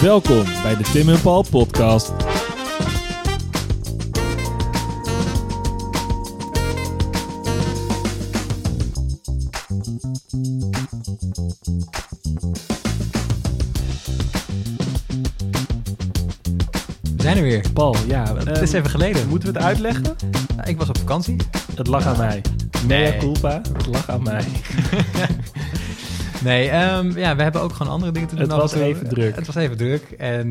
Welkom bij de Tim en Paul podcast. We zijn er weer. Paul, ja. Het is even geleden. Moeten we het uitleggen? Nou, ik was op vakantie. Het lag aan mij. Mea culpa. Het lag aan mij. Nee, we hebben ook gewoon andere dingen te doen. Het was even druk. En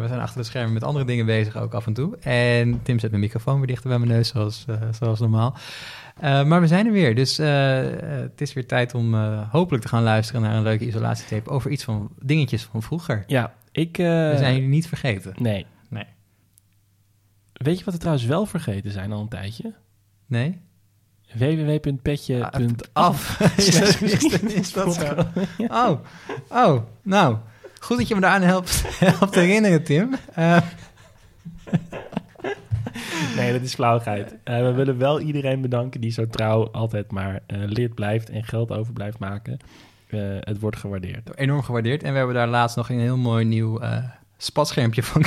we zijn achter de schermen met andere dingen bezig ook af en toe. En Tim zet mijn microfoon weer dichter bij mijn neus, zoals normaal. Maar we zijn er weer, dus het is weer tijd om hopelijk te gaan luisteren naar een leuke isolatietape over iets van dingetjes van vroeger. Ja, we zijn jullie niet vergeten. Nee. Weet je wat we trouwens wel vergeten zijn al een tijdje? Nee. www.petje.af. Is dat zo? Ja. Oh, nou. Goed dat je me daaraan helpt herinneren, Tim. Nee, dat is flauwigheid. We willen wel iedereen bedanken die zo trouw altijd maar lid blijft en geld over blijft maken. Het wordt gewaardeerd. Enorm gewaardeerd. En we hebben daar laatst nog een heel mooi nieuw spatschermpje van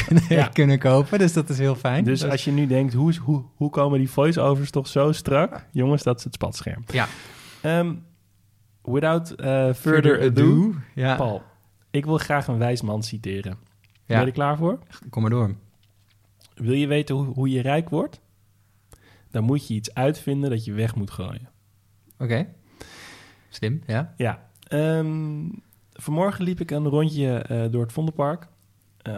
kunnen kopen. Dus dat is heel fijn. Dus als je nu denkt, hoe komen die voice-overs toch zo strak? Jongens, dat is het spatscherm. Ja. Without further ado, ja. Paul, ik wil graag een wijs man citeren. Ja. Ben je er klaar voor? Kom maar door. Wil je weten hoe je rijk wordt? Dan moet je iets uitvinden dat je weg moet gooien. Oké. Slim, ja. Ja. Vanmorgen liep ik een rondje door het Vondelpark.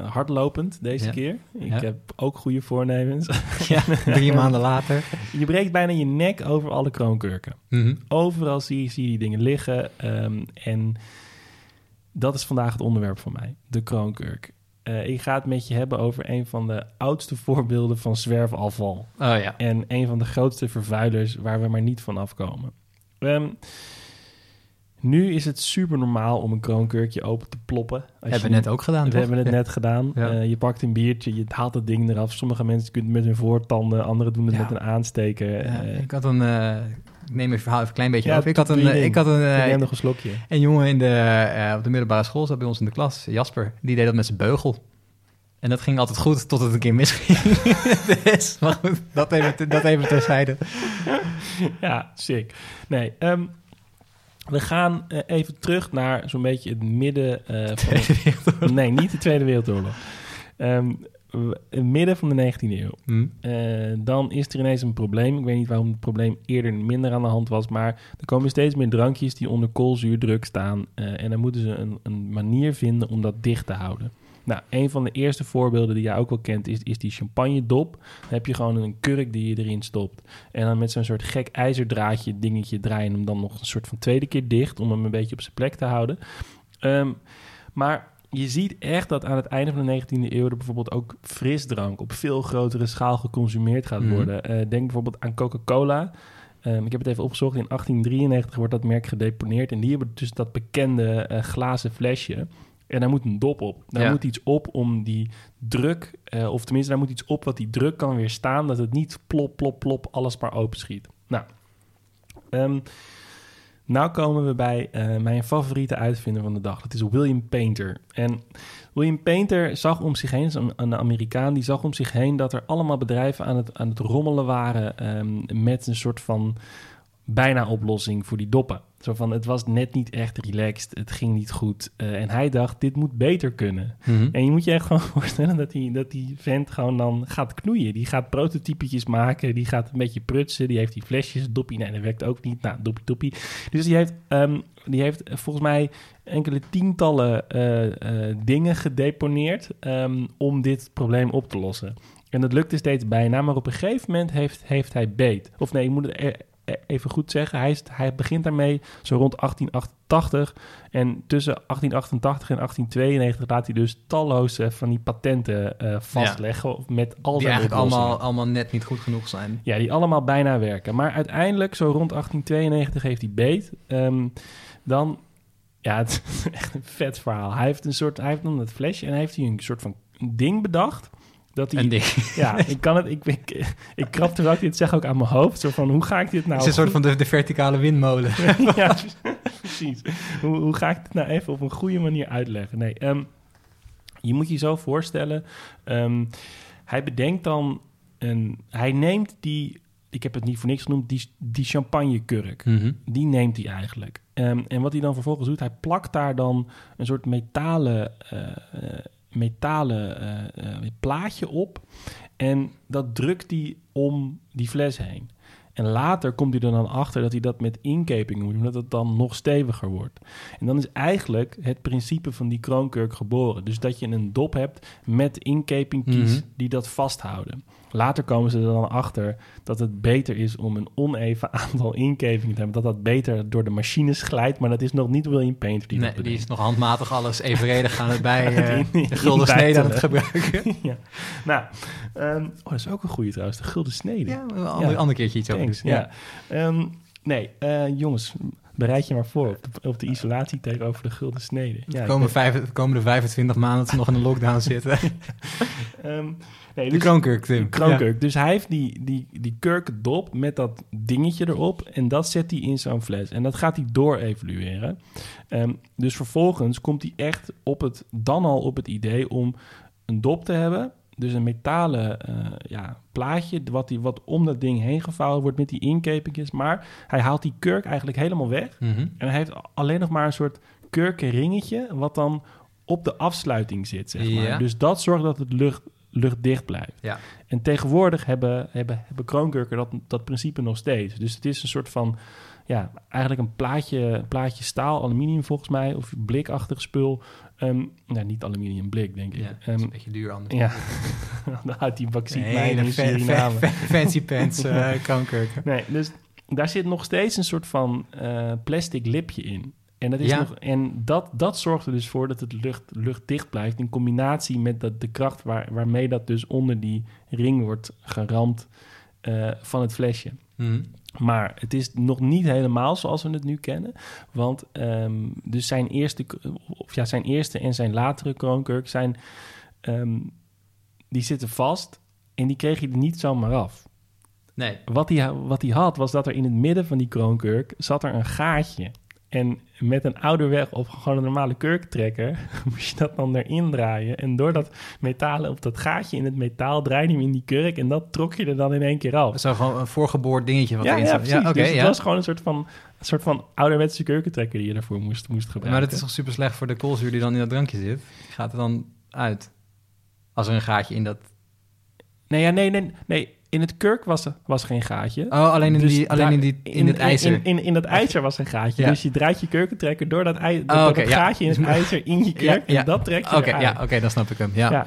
Hardlopend deze keer. Ik heb ook goede voornemens. Ja, 3 maanden later. Je breekt bijna je nek over alle kroonkurken. Mm-hmm. Overal zie je die dingen liggen. En dat is vandaag het onderwerp van mij. De kroonkurk. Ik ga het met je hebben over een van de oudste voorbeelden van zwerfafval. Oh, ja. En een van de grootste vervuilers waar we maar niet van afkomen. Nu is het super normaal om een kroonkurkje open te ploppen. We hebben het net gedaan. Ja. Je pakt een biertje, je haalt dat ding eraf. Sommige mensen kunnen het met hun voortanden, anderen doen het met een aansteker. Ja, ik had een... Ik neem het verhaal even een klein beetje over. Ik had nog een slokje. Een jongen op de middelbare school zat bij ons in de klas, Jasper. Die deed dat met zijn beugel. En dat ging altijd goed, tot het een keer misging. Dus, maar goed, dat even terzijde. Ja, sick. Nee, we gaan even terug naar zo'n beetje het midden van de... Nee, niet de Tweede Wereldoorlog. Het midden van de 19e eeuw. Dan is er ineens een probleem. Ik weet niet waarom het probleem eerder minder aan de hand was, maar er komen steeds meer drankjes die onder koolzuurdruk staan. En dan moeten ze een manier vinden om dat dicht te houden. Nou, een van de eerste voorbeelden die jij ook wel kent is die champagnedop. Dan heb je gewoon een kurk die je erin stopt. En dan met zo'n soort gek ijzerdraadje dingetje draaien hem dan nog een soort van tweede keer dicht om hem een beetje op zijn plek te houden. Maar je ziet echt dat aan het einde van de 19e eeuw er bijvoorbeeld ook frisdrank op veel grotere schaal geconsumeerd gaat worden. Denk bijvoorbeeld aan Coca-Cola. Ik heb het even opgezocht. In 1893 wordt dat merk gedeponeerd. En die hebben dus dat bekende glazen flesje. En daar moet een dop op. Daar moet iets op om die druk... of tenminste, daar moet iets op wat die druk kan weerstaan... dat het niet plop, plop, plop, alles maar openschiet. Nou, nou komen we bij mijn favoriete uitvinder van de dag. Dat is William Painter. En William Painter zag om zich heen, een Amerikaan... die zag om zich heen dat er allemaal bedrijven aan het rommelen waren... met een soort van bijna oplossing voor die doppen. Zo van, het was net niet echt relaxed, het ging niet goed. En hij dacht, dit moet beter kunnen. Mm-hmm. En je moet je echt gewoon voorstellen dat die vent gewoon dan gaat knoeien. Die gaat prototypetjes maken, die gaat een beetje prutsen. Die heeft die flesjes, doppie, nee, dat werkt ook niet. Nou, doppie, doppie. Dus die heeft volgens mij enkele tientallen dingen gedeponeerd... om dit probleem op te lossen. En dat lukte steeds bijna, maar op een gegeven moment heeft hij beet. Of nee, ik moet het... Even goed zeggen, hij begint daarmee zo rond 1888. En tussen 1888 en 1892 laat hij dus talloze van die patenten vastleggen. Ja. Met al die eigenlijk allemaal net niet goed genoeg zijn. Ja, die allemaal bijna werken. Maar uiteindelijk, zo rond 1892 heeft hij beet. Dan, ja, het is echt een vet verhaal. Hij heeft dan dat flesje en hij heeft een soort van ding bedacht... Ja, ik kan het. Ik krap terwijl ik dit zeg ook aan mijn hoofd. Zo van, hoe ga ik dit nou... Het is een soort van de verticale windmolen. Ja, precies. Hoe ga ik dit nou even op een goede manier uitleggen? Nee, je moet je zo voorstellen. Hij bedenkt dan... Hij neemt die... Ik heb het niet voor niks genoemd. Die champagnekurk. Mm-hmm. Die neemt hij eigenlijk. En wat hij dan vervolgens doet... Hij plakt daar dan een soort metalen plaatje op. En dat drukt hij om die fles heen. En later komt hij er dan achter dat hij dat met inkeping moet doen, omdat het dan nog steviger wordt. En dan is eigenlijk het principe van die kroonkurk geboren. Dus dat je een dop hebt met inkeping kies die dat vasthouden. Later komen ze er dan achter dat het beter is om een oneven aantal inkepingen te hebben. Dat beter door de machines glijdt, maar dat is nog niet William Painter die dat bedenkt. Die is nog handmatig alles evenredig aan het de gulden snede aan het gebruiken. Ja. Nou, dat is ook een goede trouwens, de gulden snede. Ja, een ander keertje iets over. Ja. Ja. Jongens, bereid je maar voor op de isolatie tegenover de gulden snede. Ja, de komende 25 maanden dat ze nog in de lockdown zitten. De kroonkurk, Tim. De kroonkurk. Ja. Dus hij heeft die kurkdop met dat dingetje erop en dat zet hij in zo'n fles. En dat gaat hij door-evalueren. Dus vervolgens komt hij echt op het idee om een dop te hebben. Dus een metalen plaatje wat om dat ding heen gevouwen wordt met die inkepingjes. Maar hij haalt die kurk eigenlijk helemaal weg. Mm-hmm. En hij heeft alleen nog maar een soort kurkenringetje wat dan op de afsluiting zit, zeg maar. Ja. Dus dat zorgt dat het luchtdicht blijft. Ja. En tegenwoordig hebben kroonkurken dat principe nog steeds. Dus het is een soort van, eigenlijk een plaatje staal, aluminium volgens mij, of blikachtig spul. Niet aluminium blik, denk ik. Ja, dat is een beetje duur anders. Ja, dan houdt die vaccine in Suriname. Fancy pants kroonkurken. Nee, dus daar zit nog steeds een soort van plastic lipje in. En dat is dat zorgt er dus voor dat het luchtdicht blijft, in combinatie met de kracht waarmee dat dus onder die ring wordt geramd van het flesje. Mm. Maar het is nog niet helemaal zoals we het nu kennen. Want dus zijn eerste en zijn latere kroonkurk zijn, die zitten vast en die kreeg je er niet zomaar af. Nee. Wat hij had was dat er in het midden van die kroonkurk zat er een gaatje. En met een ouderweg of gewoon een normale kurktrekker moest je dat dan erin draaien. En door dat metalen op dat gaatje in het metaal draaide je hem in die kurk. En dat trok je er dan in één keer af. Zo gewoon een voorgeboord dingetje wat erin zat. Precies. Dus het was gewoon een soort van ouderwetse kurkentrekker die je daarvoor moest gebruiken. Maar dat is toch super slecht voor de koolzuur die dan in dat drankje zit? Gaat er dan uit? Als er een gaatje in dat... Nee. In het kurk was geen gaatje. Oh, alleen in het ijzer. In dat ijzer was een gaatje. Ja. Dus je draait je kurkentrekker door dat gaatje in het ijzer in je kurk. Ja. En dat trek je eruit. Oké, dan snap ik hem. Ja.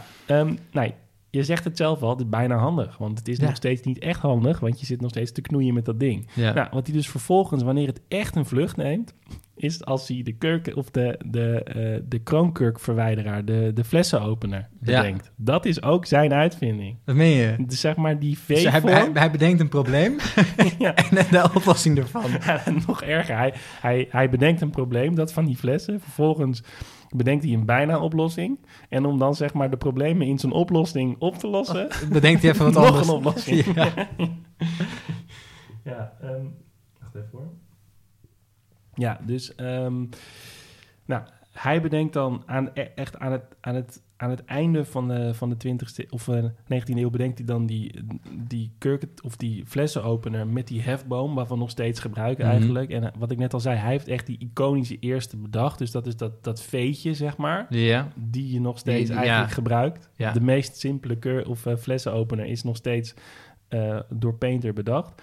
Je zegt het zelf al, het is bijna handig. Want het is nog steeds niet echt handig, want je zit nog steeds te knoeien met dat ding. Ja. Nou, wat hij dus vervolgens, wanneer het echt een vlucht neemt, is als hij de kurk of de kroonkurkverwijderaar, de flessenopener bedenkt. Ja. Dat is ook zijn uitvinding. Dat meen je? Dus zeg maar die V-vorm. Dus hij bedenkt een probleem en de oplossing ervan. Ja, nog erger. Hij bedenkt een probleem, dat van die flessen. Vervolgens bedenkt hij een bijna-oplossing. En om dan zeg maar de problemen in zijn oplossing op te lossen, bedenkt hij even wat nog anders. Nog een oplossing. Wacht even hoor. Ja, dus hij bedenkt dan aan het einde van de 20e of 19e eeuw bedenkt hij dan die kurken of die flessenopener met die hefboom, wat we nog steeds gebruiken eigenlijk. En wat ik net al zei, hij heeft echt die iconische eerste bedacht. Dus dat is dat veetje, zeg maar, die je nog steeds eigenlijk gebruikt. Ja. De meest simpele flessenopener is nog steeds door Painter bedacht.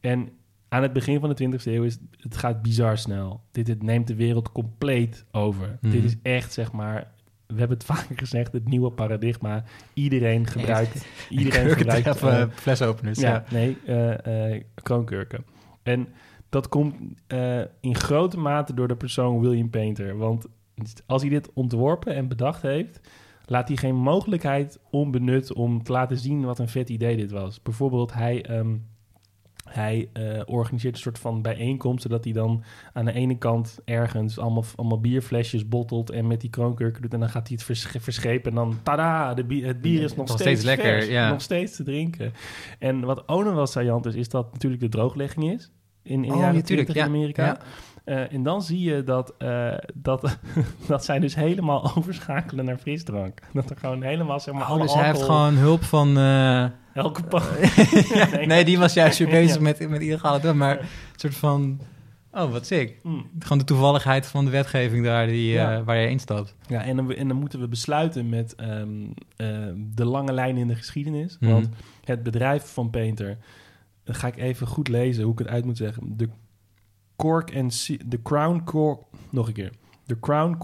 En aan het begin van de 20e eeuw het gaat bizar snel. Dit neemt de wereld compleet over. Dit is echt, zeg maar, we hebben het vaker gezegd, het nieuwe paradigma. Iedereen gebruikt... flesopeners. Kroonkurken. En dat komt in grote mate door de persoon William Painter. Want als hij dit ontworpen en bedacht heeft, laat hij geen mogelijkheid onbenut om te laten zien wat een vet idee dit was. Bijvoorbeeld, Hij organiseert een soort van bijeenkomsten, dat hij dan aan de ene kant ergens allemaal bierflesjes bottelt en met die kroonkurken doet. En dan gaat hij het verschepen en dan tada, het bier is nog steeds lekker, vers, nog steeds te drinken. En wat ook nog wel saillant is dat natuurlijk de drooglegging is in jaren 20 in Amerika. Ja. En dan zie je dat zij dus helemaal overschakelen naar frisdrank. Dat er gewoon helemaal... Zeg maar, dus hij heeft gewoon hulp van... Elke pan. Nee, die was juist weer bezig met illegale drank. Maar een soort van... Oh, wat sick. Gewoon de toevalligheid van de wetgeving daar waar je instapt. Ja, en dan moeten we besluiten met de lange lijn in de geschiedenis. Want het bedrijf van Painter... Dan ga ik even goed lezen hoe ik het uit moet zeggen. De Crown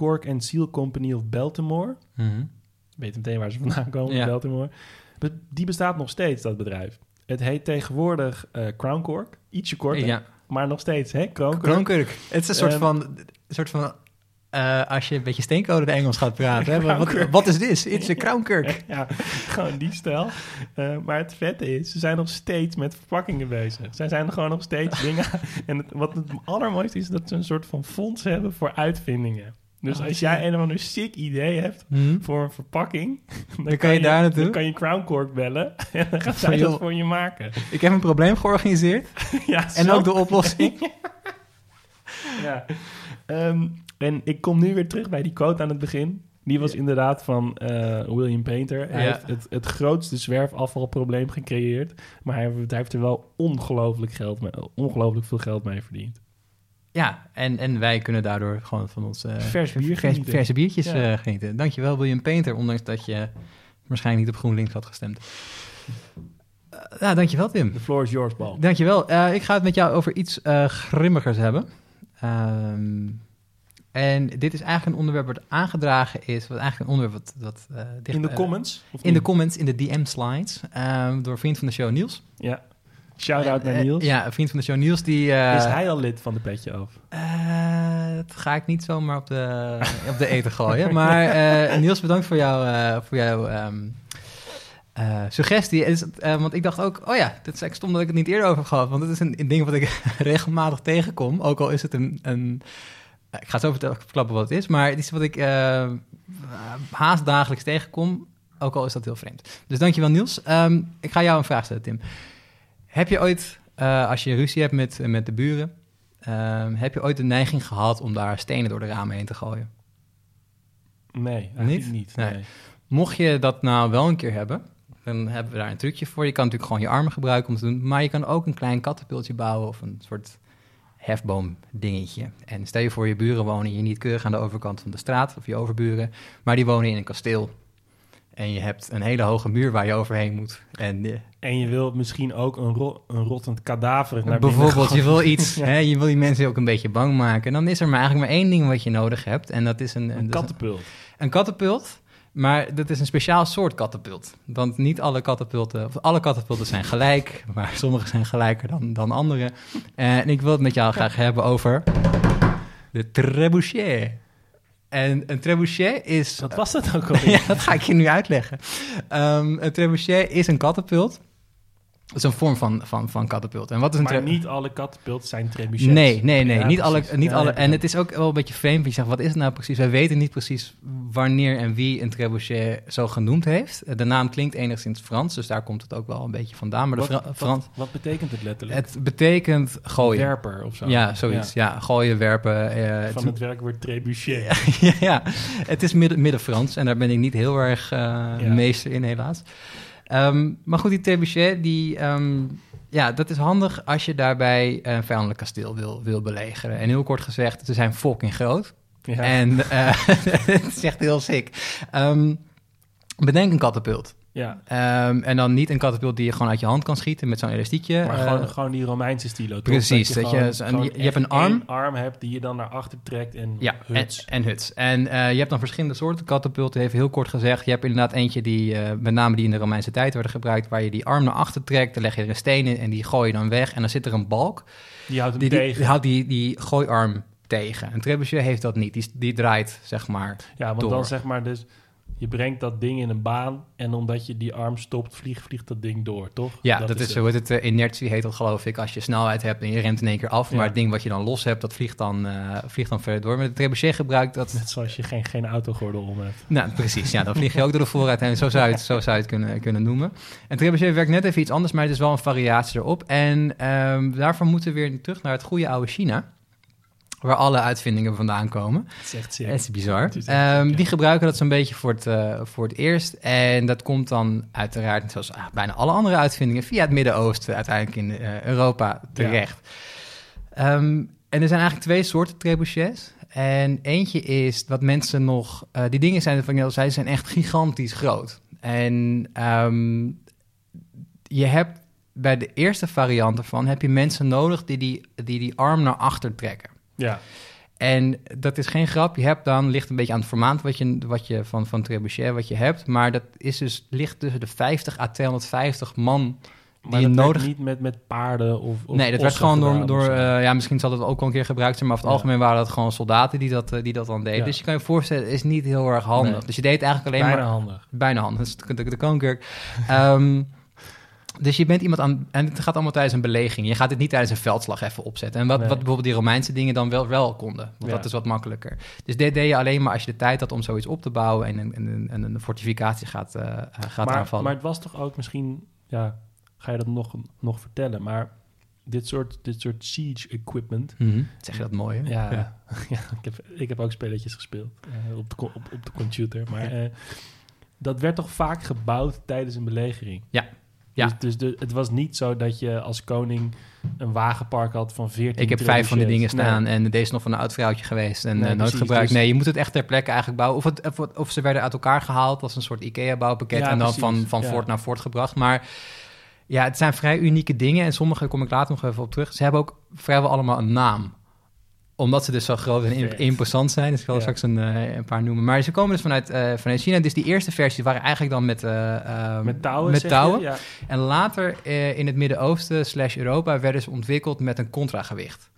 Cork and Seal Company of Baltimore. Weet meteen waar ze vandaan komen, Baltimore. Die bestaat nog steeds, dat bedrijf. Het heet tegenwoordig Crown Cork. Ietsje korter, maar nog steeds, hè? Crown Cork. Het is een soort van als je een beetje steenkolen in Engels gaat praten. Hè? Wat is dit? It's a Crown Cork. Ja, gewoon die stijl. Maar het vette is, ze zijn nog steeds met verpakkingen bezig. Zij zijn er gewoon nog steeds dingen. En wat het allermooiste is, dat ze een soort van fonds hebben voor uitvindingen. Dus als jij een of ander sick idee hebt voor een verpakking... Dan kan je daar naartoe. Dan kan je Crown Cork bellen en dan gaat zij dat voor je maken. Ik heb een probleem georganiseerd. En ook de oplossing. En ik kom nu weer terug bij die quote aan het begin. Die was inderdaad van William Painter. Hij heeft het grootste zwerfafvalprobleem gecreëerd. Maar hij heeft er wel ongelooflijk veel geld mee verdiend. Ja, en wij kunnen daardoor gewoon van ons verse biertjes genieten. Dankjewel, William Painter. Ondanks dat je waarschijnlijk niet op GroenLinks had gestemd. Dankjewel, Tim. The floor is yours, Paul. Dankjewel. Ik ga het met jou over iets grimmigers hebben. En dit is eigenlijk een onderwerp wat aangedragen is. In de comments? In de DM-slides. Door een vriend van de show, Niels. Ja, shout-out naar Niels. Ja, een vriend van de show, Niels. Is hij al lid van de Petje Af? Dat ga ik niet zomaar op de eten gooien. Maar Niels, bedankt voor jouw suggestie. Want ik dacht ook, dit is echt stom dat ik het niet eerder over heb gehad. Want het is een ding wat ik regelmatig tegenkom. Ook al is het een ik ga zo verklappen wat het is, maar het is wat ik haast dagelijks tegenkom, ook al is dat heel vreemd. Dus dankjewel, Niels. Ik ga jou een vraag stellen, Tim. Heb je ooit, als je ruzie hebt met de buren, heb je ooit de neiging gehad om daar stenen door de ramen heen te gooien? Nee, eigenlijk niet. Nee. Mocht je dat nou wel een keer hebben, dan hebben we daar een trucje voor. Je kan natuurlijk gewoon je armen gebruiken om te doen, maar je kan ook een klein kattenpultje bouwen of een soort... hefboomdingetje. En stel je voor, je buren wonen hier niet keurig aan de overkant van de straat, of je overburen, maar die wonen in een kasteel. En je hebt een hele hoge muur waar je overheen moet. En je wilt misschien ook een rottend kadaver naar binnen. Bijvoorbeeld, je wil iets. Hè, je wil die mensen ook een beetje bang maken. En dan is er maar eigenlijk maar één ding wat je nodig hebt. En dat is een katapult. Een katapult, maar dat is een speciaal soort katapult. Want niet alle katapulten... Of alle katapulten zijn gelijk, maar sommige zijn gelijker dan andere. En ik wil het met jou graag hebben over... de trebuchet. En een trebuchet is... Wat was dat ook alweer? Ja, dat ga ik je nu uitleggen. Een trebuchet is een katapult. Dat is een vorm van katapult. En wat is maar niet alle katapulten zijn trebuchets. Nee. Ja, niet precies. Alle. En het is ook wel een beetje vreemd. Je zegt, wat is het nou precies? Wij weten niet precies wanneer en wie een trebuchet zo genoemd heeft. De naam klinkt enigszins Frans, dus daar komt het ook wel een beetje vandaan. Maar wat betekent het letterlijk? Het betekent gooien. Werper of zo. Ja, zoiets. Ja, gooien, werpen. Van het werkwoord trebuchet. Ja. Het is Midden-Frans en daar ben ik niet heel erg meester in, helaas. Maar goed, die trebuchet, dat is handig als je daarbij een vijandelijk kasteel wil belegeren. En heel kort gezegd, ze zijn fucking groot. Ja. En het is echt heel sick. Bedenk een katapult. Ja. En dan niet een katapult die je gewoon uit je hand kan schieten met zo'n elastiekje. Maar gewoon die Romeinse stilo. Precies. Je hebt een arm hebt die je dan naar achter trekt en huts. En je hebt dan verschillende soorten katapulten, even heel kort gezegd. Je hebt inderdaad eentje die, met name die in de Romeinse tijd werden gebruikt, waar je die arm naar achter trekt, dan leg je er een steen in en die gooi je dan weg. En dan zit er een balk. Die houdt hem tegen. Die houdt die gooiarm tegen. Een trebuchet heeft dat niet. Die draait, zeg maar, door. Dan zeg maar dus... Je brengt dat ding in een baan en omdat je die arm stopt, vliegt dat ding door, toch? Ja, dat is zo. Inertie heet dat, geloof ik. Als je snelheid hebt en je remt in één keer af, maar het ding wat je dan los hebt, dat vliegt dan verder door. Met de trebuchet gebruikt dat... Net zoals je geen autogordel om hebt. Nou, precies. Ja, dan vlieg je ook door de vooruit en zo zou je het kunnen noemen. En trebuchet werkt net even iets anders, maar het is wel een variatie erop. En daarvan moeten we weer terug naar het goede oude China. Waar alle uitvindingen vandaan komen. Dat is echt sick. Dat is bizar. Dat is echt sick, ja. Die gebruiken dat zo'n beetje voor het eerst. En dat komt dan uiteraard, zoals bijna alle andere uitvindingen, via het Midden-Oosten uiteindelijk in Europa terecht. Ja. En er zijn eigenlijk twee soorten trebuchets. En eentje is wat mensen nog... die dingen zijn, van Niels zei, zijn echt gigantisch groot. En je hebt bij de eerste variant ervan... heb je mensen nodig die arm naar achter trekken. Ja. En dat is geen grap. Je hebt dan, ligt een beetje aan het formaat wat je van trebuchet wat je hebt. Maar dat is dus, ligt tussen de 50 à 250 man... Maar die dat nodig... werd niet met paarden of nee, dat werd gewoon door misschien zal dat ook al een keer gebruikt zijn, maar over het algemeen waren dat gewoon soldaten die dat dan deden. Ja. Dus je kan je voorstellen, het is niet heel erg handig. Nee. Dus je deed eigenlijk alleen bijna maar... Handig. Bijna handig. Dat is de Crown Cork. Dus je bent iemand aan... En het gaat allemaal tijdens een beleging. Je gaat dit niet tijdens een veldslag even opzetten. En wat bijvoorbeeld die Romeinse dingen dan wel konden. Want dat is wat makkelijker. Dus dit deed je alleen maar als je de tijd had om zoiets op te bouwen en een fortificatie gaat aanvallen. Maar het was toch ook misschien... Ja, ga je dat nog vertellen. Maar dit soort siege equipment... Zeg je dat mooi, hè? Ja. Ja, ik heb ook spelletjes gespeeld op de computer. Maar dat werd toch vaak gebouwd tijdens een belegering? Ja. Dus het was niet zo dat je als koning een wagenpark had van 14... Ik heb 5 van die dingen staan en deze is nog van een oud vrouwtje geweest en nooit gebruikt. Nee, je moet het echt ter plekke eigenlijk bouwen. Of ze werden uit elkaar gehaald als een soort IKEA-bouwpakket en dan van fort naar fort gebracht. Maar... Ja, het zijn vrij unieke dingen en sommige kom ik later nog even op terug. Ze hebben ook vrijwel allemaal een naam. Omdat ze dus zo groot en imposant zijn. Dus ik zal straks een paar noemen. Maar ze komen dus vanuit China. Dus die eerste versies waren eigenlijk dan met touwen. Met touwen. Ja. En later in het Midden-Oosten / Europa werden ze ontwikkeld met een contragewicht.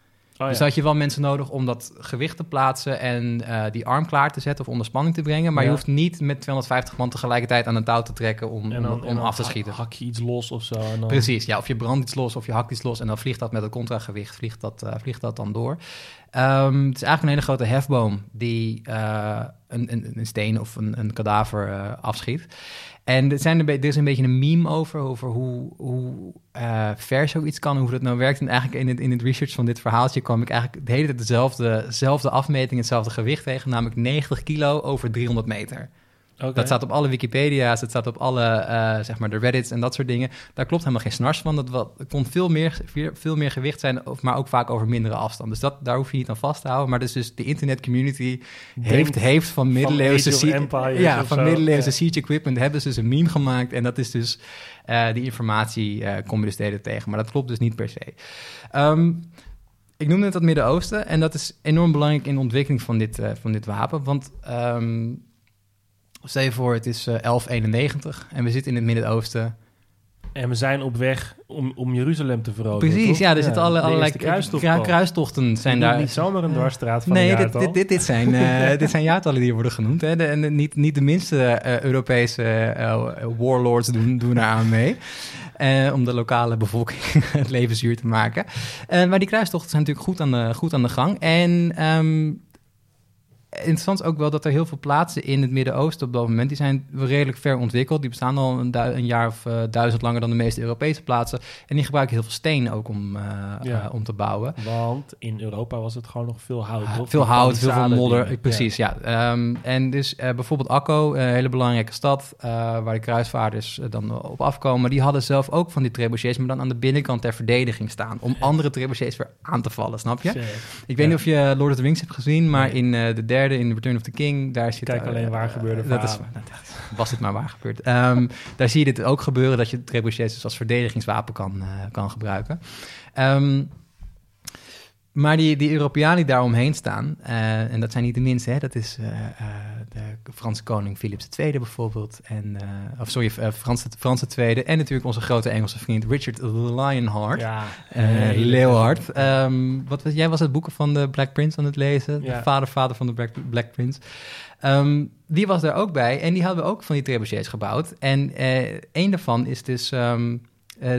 Dus had je wel mensen nodig om dat gewicht te plaatsen en die arm klaar te zetten of onder spanning te brengen. Maar je hoeft niet met 250 man tegelijkertijd aan een touw te trekken om af te schieten. Hak je iets los of zo. En dan... Precies, ja. Of je brandt iets los of je hakt iets los en dan vliegt dat met het contragewicht, vliegt dat dan door. Het is eigenlijk een hele grote hefboom die een steen of een kadaver afschiet. En er is een beetje een meme over hoe ver zoiets kan en hoe dat nou werkt. En eigenlijk in het research van dit verhaaltje kwam ik eigenlijk de hele tijd dezelfde afmeting, hetzelfde gewicht tegen, namelijk 90 kilo over 300 meter. Okay. Dat staat op alle Wikipedia's, dat staat op alle, zeg maar, de Reddits en dat soort dingen. Daar klopt helemaal geen snars van. Het kon veel meer gewicht zijn, maar ook vaak over mindere afstand. Dus daar hoef je niet aan vast te houden. Maar dus de internetcommunity heeft van middeleeuwse siege equipment, hebben ze dus een meme gemaakt. En dat is dus, die informatie kom je dus de hele tijd tegen. Maar dat klopt dus niet per se. Ik noemde het Midden-Oosten. En dat is enorm belangrijk in de ontwikkeling van dit wapen. Want... Stel je voor, het is 1191 en we zitten in het Midden-Oosten. En we zijn op weg om Jeruzalem te veroveren. Precies, ja, er zitten allerlei kruistochten. Zijn daar niet zomaar een dwarsstraat van jaartal. Dit zijn jaartallen die worden genoemd. Hè. En niet de minste Europese warlords doen eraan mee. Om de lokale bevolking het leven zuur te maken. Maar die kruistochten zijn natuurlijk goed aan de gang. En... interessant ook wel dat er heel veel plaatsen in het Midden-Oosten op dat moment, die zijn redelijk ver ontwikkeld. Die bestaan al een jaar of 1000 langer dan de meeste Europese plaatsen. En die gebruiken heel veel steen ook om te bouwen. Want in Europa was het gewoon nog veel hout. Veel hout, veel modder. Dingen. Precies, ja. En dus bijvoorbeeld Akko, een hele belangrijke stad, waar de kruisvaarders dan op afkomen. Die hadden zelf ook van die trebuchets, maar dan aan de binnenkant ter verdediging staan. Om andere trebuchets weer aan te vallen, snap je? Check. Ik weet niet of je Lord of the Rings hebt gezien, maar in de derde in The Return of the King, daar zit... Kijk alleen waar gebeurde verhalen. Was dit maar waar gebeurd. Daar zie je dit ook gebeuren, dat je trebuchets dus als verdedigingswapen kan gebruiken. Maar die Europeanen die daar omheen staan, en dat zijn niet de minste, hè, dat is de Franse koning Philips II bijvoorbeeld, Frans II, en natuurlijk onze grote Engelse vriend Richard Lionheart, Leeuwhard. Jij was het boeken van de Black Prince aan het lezen, de vader van de Black Prince. Die was daar ook bij en die hadden we ook van die trebuchets gebouwd. En één daarvan is dus...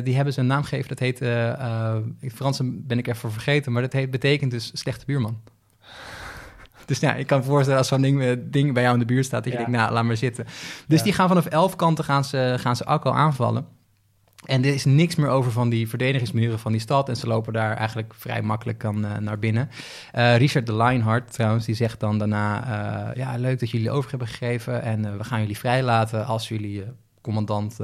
die hebben ze een naam gegeven, dat heet... in het Frans ben ik even vergeten, maar dat betekent dus slechte buurman. Dus ja, ik kan me voorstellen als zo'n ding bij jou in de buurt staat... dat je denkt, laat maar zitten. Dus die gaan vanaf 11 kanten gaan ze Akko aanvallen. En er is niks meer over van die verdedigingsmuren van die stad. En ze lopen daar eigenlijk vrij makkelijk aan, naar binnen. Richard Lionheart trouwens, die zegt dan daarna... ja, leuk dat jullie over hebben gegeven. En we gaan jullie vrijlaten als jullie commandant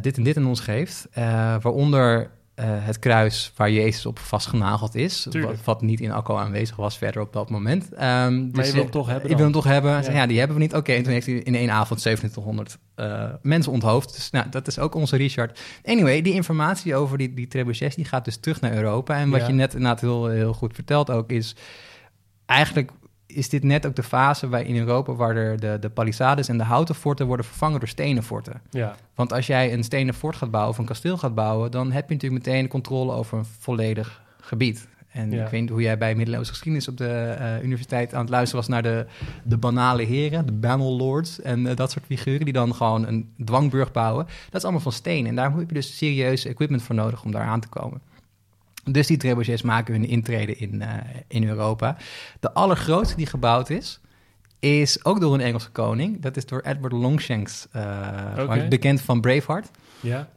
dit en dit aan ons geeft. Waaronder... het kruis waar Jezus op vastgenageld is. Wat niet in Akko aanwezig was verder op dat moment. Dus je wil hem toch hebben? Ik wil hem toch hebben. Ja, ja die hebben we niet. Oké, en toen heeft hij in één avond 2700 mensen onthoofd. Dus nou, dat is ook onze Richard. Anyway, die informatie over die trebuchets... die gaat dus terug naar Europa. En wat je net inderdaad heel goed vertelt ook is... eigenlijk is dit net ook de fase waar in Europa... waar er de palissades en de houten forten worden vervangen door stenen forten. Ja. Want als jij een stenen fort gaat bouwen of een kasteel gaat bouwen... dan heb je natuurlijk meteen controle over een volledig gebied. En ik weet niet hoe jij bij middeleeuwse geschiedenis... op de universiteit aan het luisteren was naar de banale heren... de banal lords en dat soort figuren... die dan gewoon een dwangburg bouwen. Dat is allemaal van steen. En daar heb je dus serieus equipment voor nodig om daar aan te komen. Dus die trebuchets maken hun intrede in Europa. De allergrootste die gebouwd is, is ook door een Engelse koning. Dat is door Edward Longshanks, bekend van Braveheart. Ja.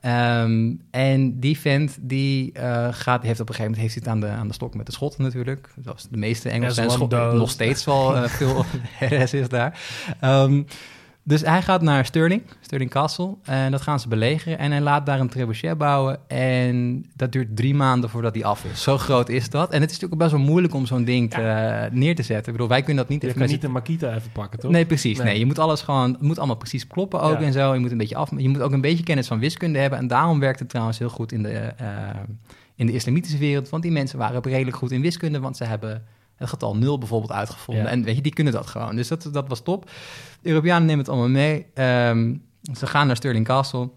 En die vent die heeft op een gegeven moment heeft hij het aan de stok met de Schotten natuurlijk. Zoals de meeste Engelsen en Schotten nog steeds wel veel RS is daar. Dus hij gaat naar Stirling Castle, en dat gaan ze belegeren. En hij laat daar een trebuchet bouwen en dat duurt 3 maanden voordat hij af is. Zo groot is dat. En het is natuurlijk best wel moeilijk om zo'n ding neer te zetten. Ik bedoel, wij kunnen dat niet... Je kan niet de Makita even pakken, toch? Nee, precies. Nee, je moet alles gewoon... Het moet allemaal precies kloppen ook en zo. Je moet ook een beetje kennis van wiskunde hebben. En daarom werkt het trouwens heel goed in de islamitische wereld. Want die mensen waren redelijk goed in wiskunde, want ze hebben... het getal 0 bijvoorbeeld uitgevonden. Ja. En weet je, die kunnen dat gewoon. Dus dat was top. De Europeanen nemen het allemaal mee. Ze gaan naar Stirling Castle.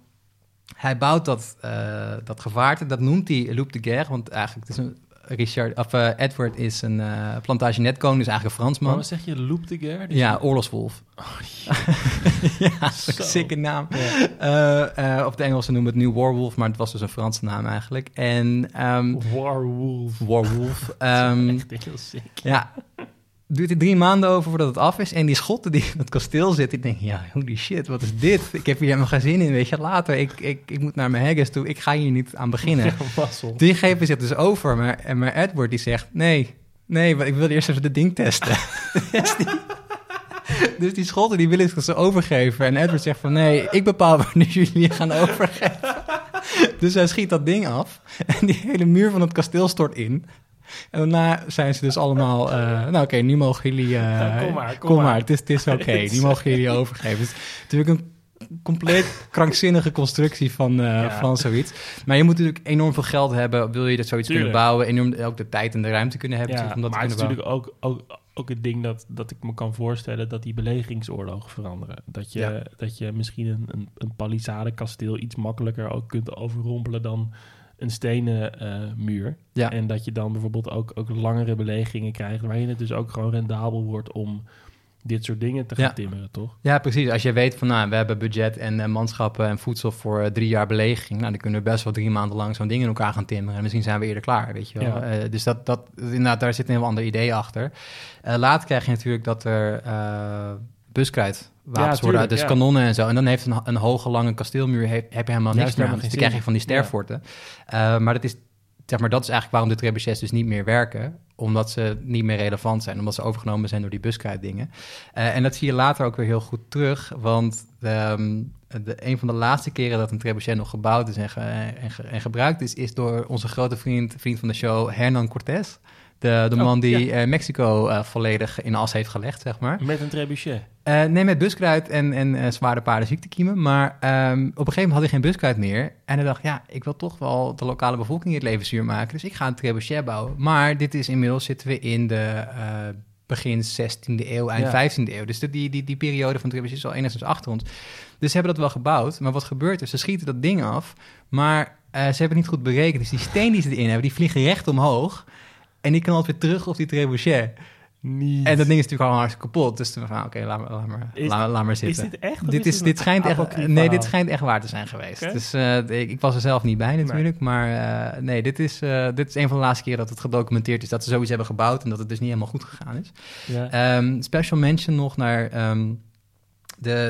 Hij bouwt dat gevaarte. Dat noemt hij Loop de Guerre. Want eigenlijk het is Edward is een plantagenetkoning, dus eigenlijk een Fransman. Wat zeg je, Loop de Guerre? Dus ja, oorlogswolf. Oh, ja, sikke naam. Yeah. Op de Engelsen noemen het nu Warwolf, maar het was dus een Franse naam eigenlijk. En, Warwolf. Dat is echt heel sick. Ja. Duurt er 3 maanden over voordat het af is. En die Schotten die in het kasteel zitten, die denken... ja, holy shit, wat is dit? Ik heb hier helemaal geen zin in, weet je. Later, ik moet naar mijn haggis toe. Ik ga hier niet aan beginnen. Ja, die geven zich dus over. Maar Edward die zegt... nee, want ik wil eerst even dat ding testen. Dus die Schotten die willen zich overgeven. En Edward zegt van... nee, ik bepaal wanneer jullie gaan overgeven. Dus hij schiet dat ding af. En die hele muur van het kasteel stort in... En daarna zijn ze dus allemaal... nu mogen jullie... kom maar. Het is oké. Nu mogen jullie overgeven. Het is natuurlijk een compleet krankzinnige constructie van zoiets. Maar je moet natuurlijk enorm veel geld hebben... wil je dat zoiets kunnen bouwen. Enorm ook de tijd en de ruimte kunnen hebben. Ja, om dat maar te kunnen bouwen. Het is natuurlijk ook het ding dat ik me kan voorstellen... dat die belegeringsoorlogen veranderen. Dat je misschien een palissadekasteel iets makkelijker ook kunt overrompelen dan... een stenen muur. Ja. En dat je dan bijvoorbeeld ook langere belegeringen krijgt... waarin het dus ook gewoon rendabel wordt om dit soort dingen te gaan timmeren, toch? Ja, precies. Als je weet van, we hebben budget en manschappen en voedsel voor 3 jaar belegering... dan kunnen we best wel 3 maanden lang zo'n ding in elkaar gaan timmeren... en misschien zijn we eerder klaar, weet je wel. Ja. Dus dat, inderdaad, daar zit een heel ander idee achter. Later krijg je natuurlijk dat er... buskruidwapens worden, dus kanonnen en zo. En dan heeft een hoge, lange kasteelmuur... heb je helemaal niks meer aan. Dus dan krijg je van die sterforten. Ja. Maar dat is, zeg maar, dat is eigenlijk waarom de trebuchets dus niet meer werken. Omdat ze niet meer relevant zijn. Omdat ze overgenomen zijn door die buskruiddingen. En dat zie je later ook weer heel goed terug. Want een van de laatste keren dat een trebuchet nog gebouwd is... en gebruikt is door onze grote vriend van de show, Hernán Cortés. De man die Mexico volledig in as heeft gelegd, zeg maar. Met een trebuchet? Nee, met buskruid en zware paardenziektekiemen. Maar op een gegeven moment had hij geen buskruid meer. En hij dacht, ik wil toch wel de lokale bevolking het leven zuur maken. Dus ik ga een trebuchet bouwen. Maar dit is inmiddels, zitten we in de begin 16e eeuw, eind 15e eeuw. Dus die periode van trebuchet is al enigszins achter ons. Dus ze hebben dat wel gebouwd. Maar wat gebeurt er? Ze schieten dat ding af. Maar ze hebben het niet goed berekend. Dus die steen die ze erin hebben, die vliegen recht omhoog... En die kan altijd weer terug op die trebuchet. Niet. En dat ding is natuurlijk al hartstikke kapot. Dus toen van, oké, laat maar zitten. Is dit echt? Dit schijnt echt. Nee, dit schijnt echt waar te zijn geweest. Okay. Dus ik was er zelf niet bij natuurlijk. Maar nee, dit is een van de laatste keer dat het gedocumenteerd is dat ze zoiets hebben gebouwd en dat het dus niet helemaal goed gegaan is. Ja. Special mention nog naar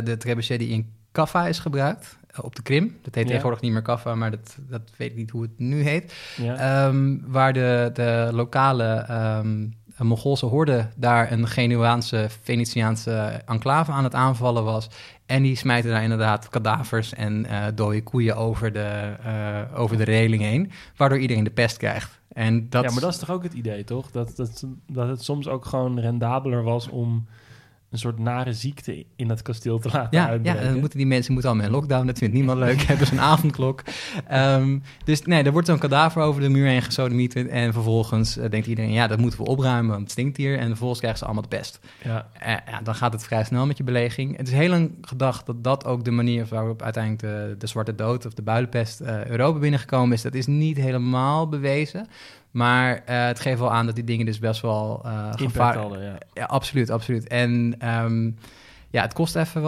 de trebuchet die in Kaffa is gebruikt op de Krim. Dat heet tegenwoordig niet meer Kaffa, maar dat weet ik niet hoe het nu heet. Ja. Waar de lokale een Mongoolse horde daar een Genuaanse, Venetiaanse enclave aan het aanvallen was. En die smijten daar inderdaad kadavers en dode koeien over de reling heen, waardoor iedereen de pest krijgt. En dat... Ja, maar dat is toch ook het idee, toch? Dat het soms ook gewoon rendabeler was om een soort nare ziekte in dat kasteel te laten uitbreken. Ja, dan moeten die mensen allemaal in lockdown. Dat vindt niemand leuk. Hebben ze een avondklok. Dus nee, er wordt zo'n kadaver over de muur heen gesodemieten. En vervolgens denkt iedereen, dat moeten we opruimen, want het stinkt hier. En vervolgens krijgen ze allemaal de pest. Ja. Dan gaat het vrij snel met je beleging. Het is heel lang gedacht dat ook de manier waarop uiteindelijk de Zwarte Dood of de builenpest Europa binnengekomen is. Dat is niet helemaal bewezen. Maar het geeft wel aan dat die dingen dus best wel gevaar hadden, ja, absoluut, absoluut. En het kost even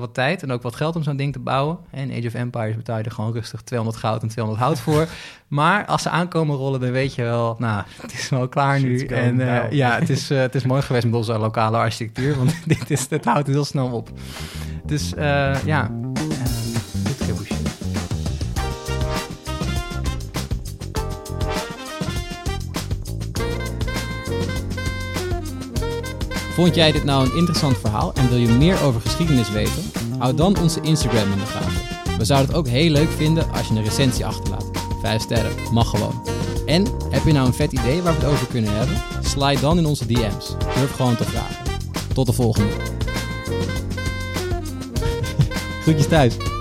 wat tijd en ook wat geld om zo'n ding te bouwen. En Age of Empires betaal je er gewoon rustig 200 goud en 200 hout voor. Maar als ze aankomen rollen, dan weet je wel, nou, het is wel klaar nu. En het is mooi geweest met onze lokale architectuur, want dit houdt heel snel op. Dus dit keer Vond jij dit nou een interessant verhaal en wil je meer over geschiedenis weten? Houd dan onze Instagram in de gaten. We zouden het ook heel leuk vinden als je een recensie achterlaat. 5 sterren, mag gewoon. En heb je nou een vet idee waar we het over kunnen hebben? Slide dan in onze DM's. Durf gewoon te vragen. Tot de volgende. Groetjes thuis.